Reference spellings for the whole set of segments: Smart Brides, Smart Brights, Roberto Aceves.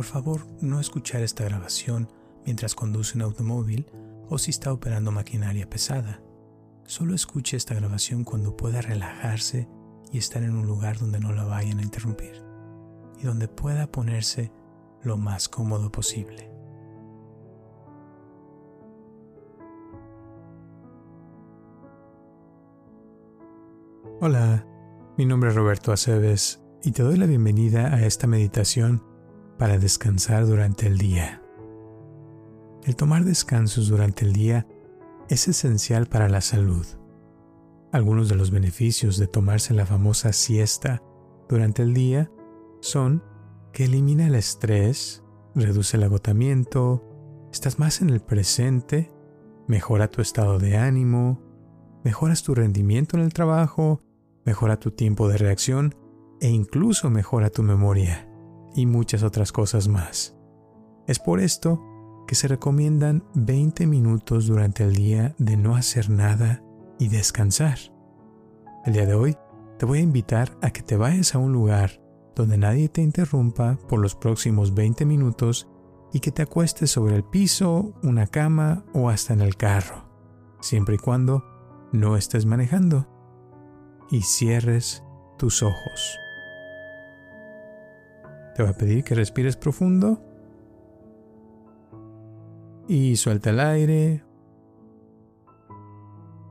Por favor, no escuchar esta grabación mientras conduce un automóvil o si está operando maquinaria pesada. Solo escuche esta grabación cuando pueda relajarse y estar en un lugar donde no la vayan a interrumpir y donde pueda ponerse lo más cómodo posible. Hola, mi nombre es Roberto Aceves y te doy la bienvenida a esta meditación para descansar durante el día. El tomar descansos durante el día es esencial para la salud. Algunos de los beneficios de tomarse la famosa siesta durante el día son que elimina el estrés, reduce el agotamiento, estás más en el presente, mejora tu estado de ánimo, mejoras tu rendimiento en el trabajo, mejora tu tiempo de reacción e incluso mejora tu memoria y muchas otras cosas más. Es por esto que se recomiendan 20 minutos durante el día de no hacer nada y descansar. El día de hoy te voy a invitar a que te vayas a un lugar donde nadie te interrumpa por los próximos 20 minutos y que te acuestes sobre el piso, una cama o hasta en el carro, siempre y cuando no estés manejando, y cierres tus ojos. Te voy a pedir que respires profundo y suelta el aire.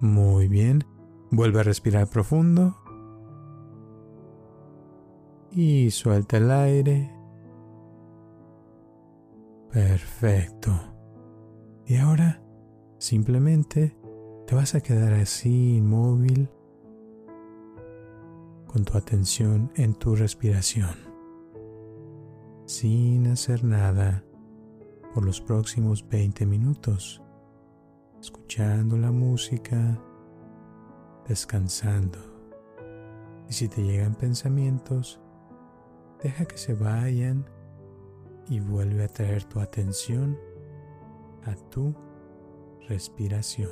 Muy bien, vuelve a respirar profundo y suelta el aire. Perfecto. Y ahora simplemente te vas a quedar así inmóvil con tu atención en tu respiración, sin hacer nada por los próximos 20 minutos, escuchando la música, descansando. Y si te llegan pensamientos, deja que se vayan y vuelve a traer tu atención a tu respiración.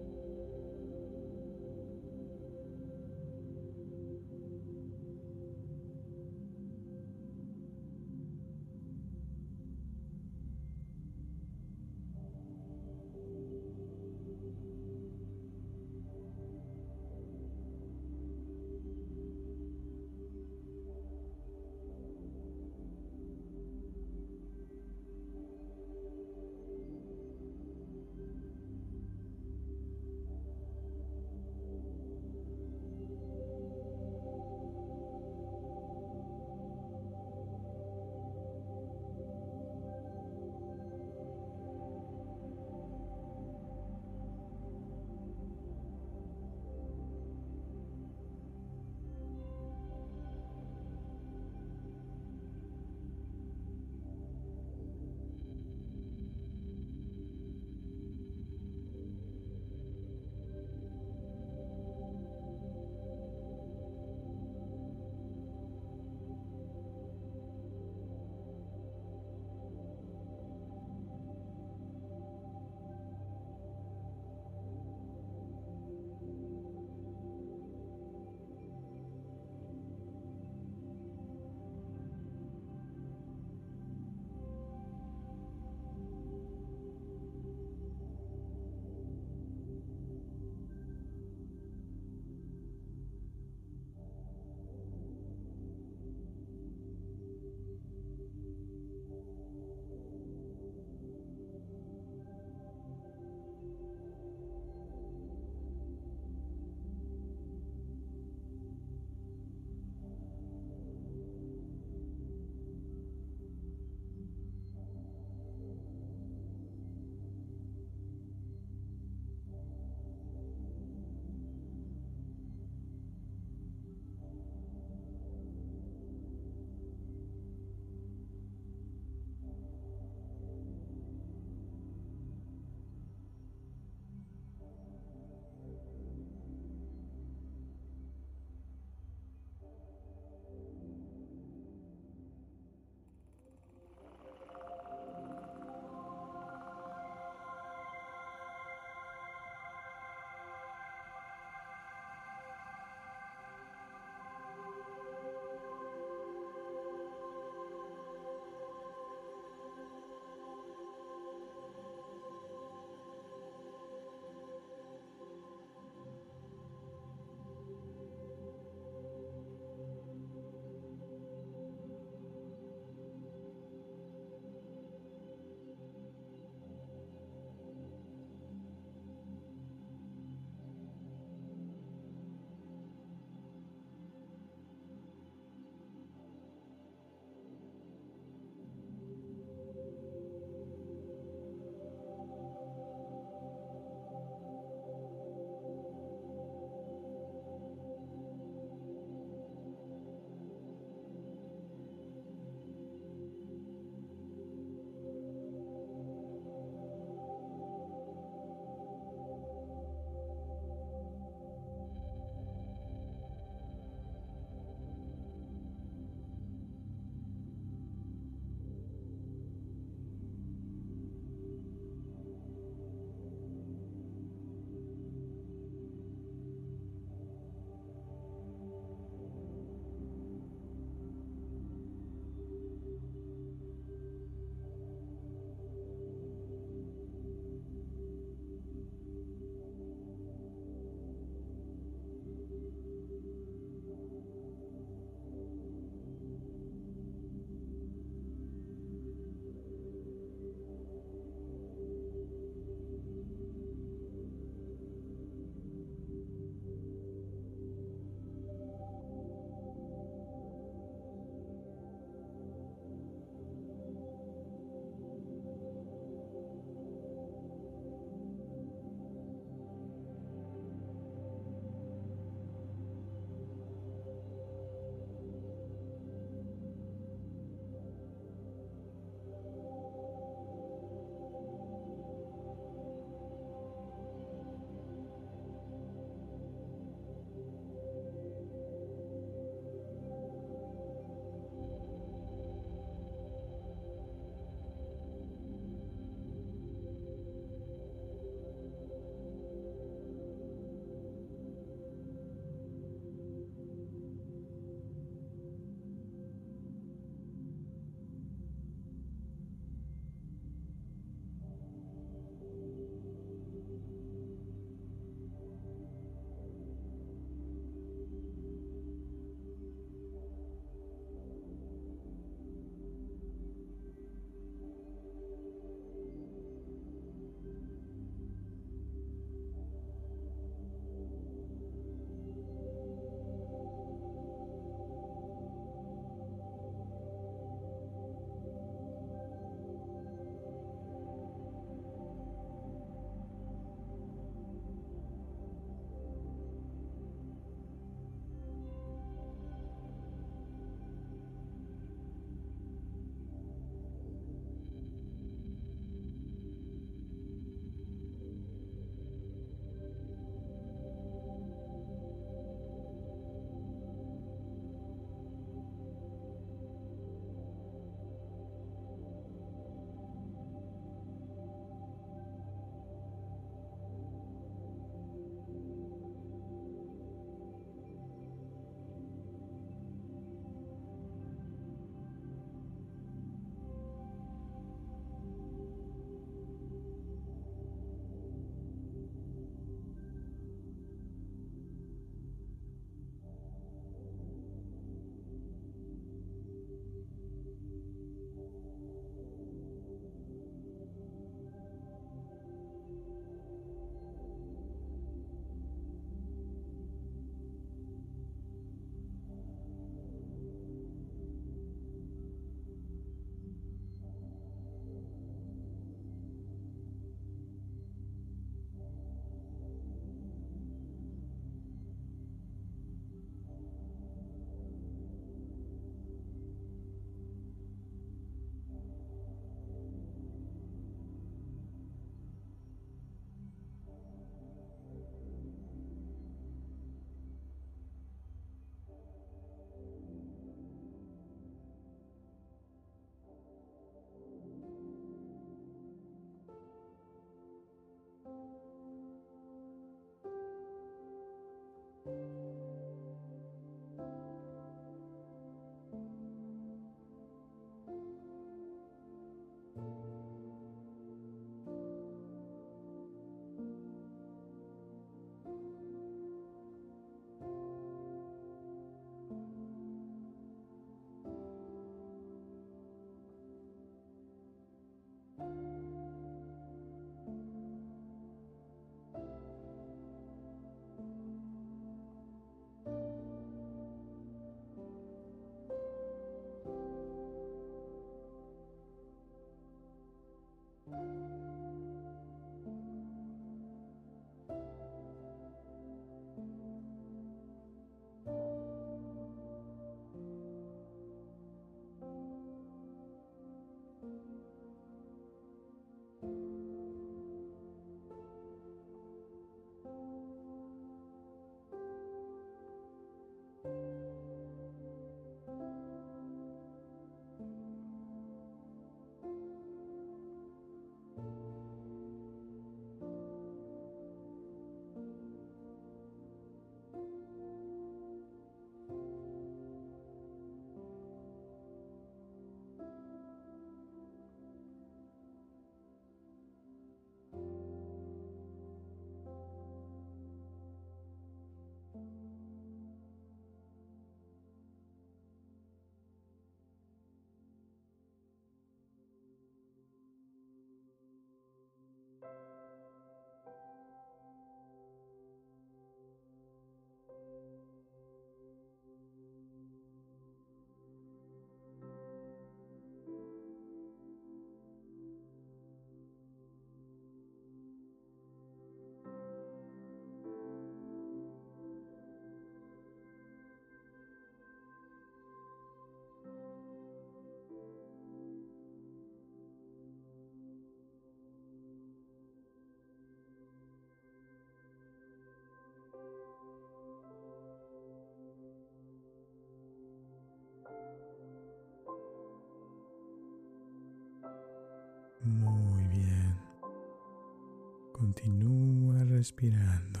Continúa respirando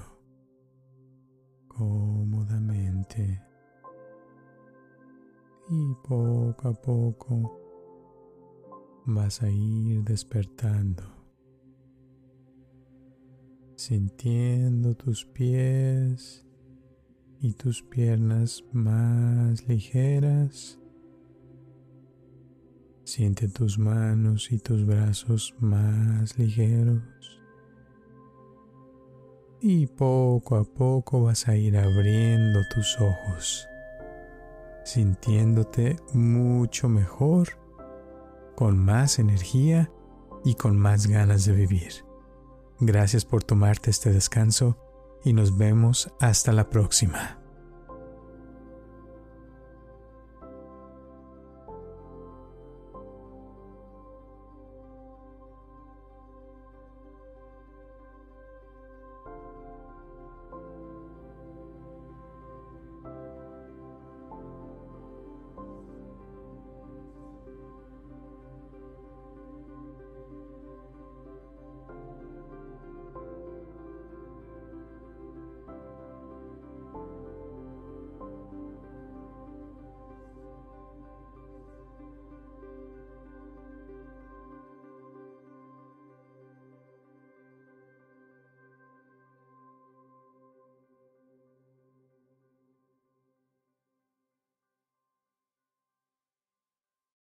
cómodamente y poco a poco vas a ir despertando, sintiendo tus pies y tus piernas más ligeras. Siente tus manos y tus brazos más ligeros. Y poco a poco vas a ir abriendo tus ojos, sintiéndote mucho mejor, con más energía y con más ganas de vivir. Gracias por tomarte este descanso y nos vemos hasta la próxima.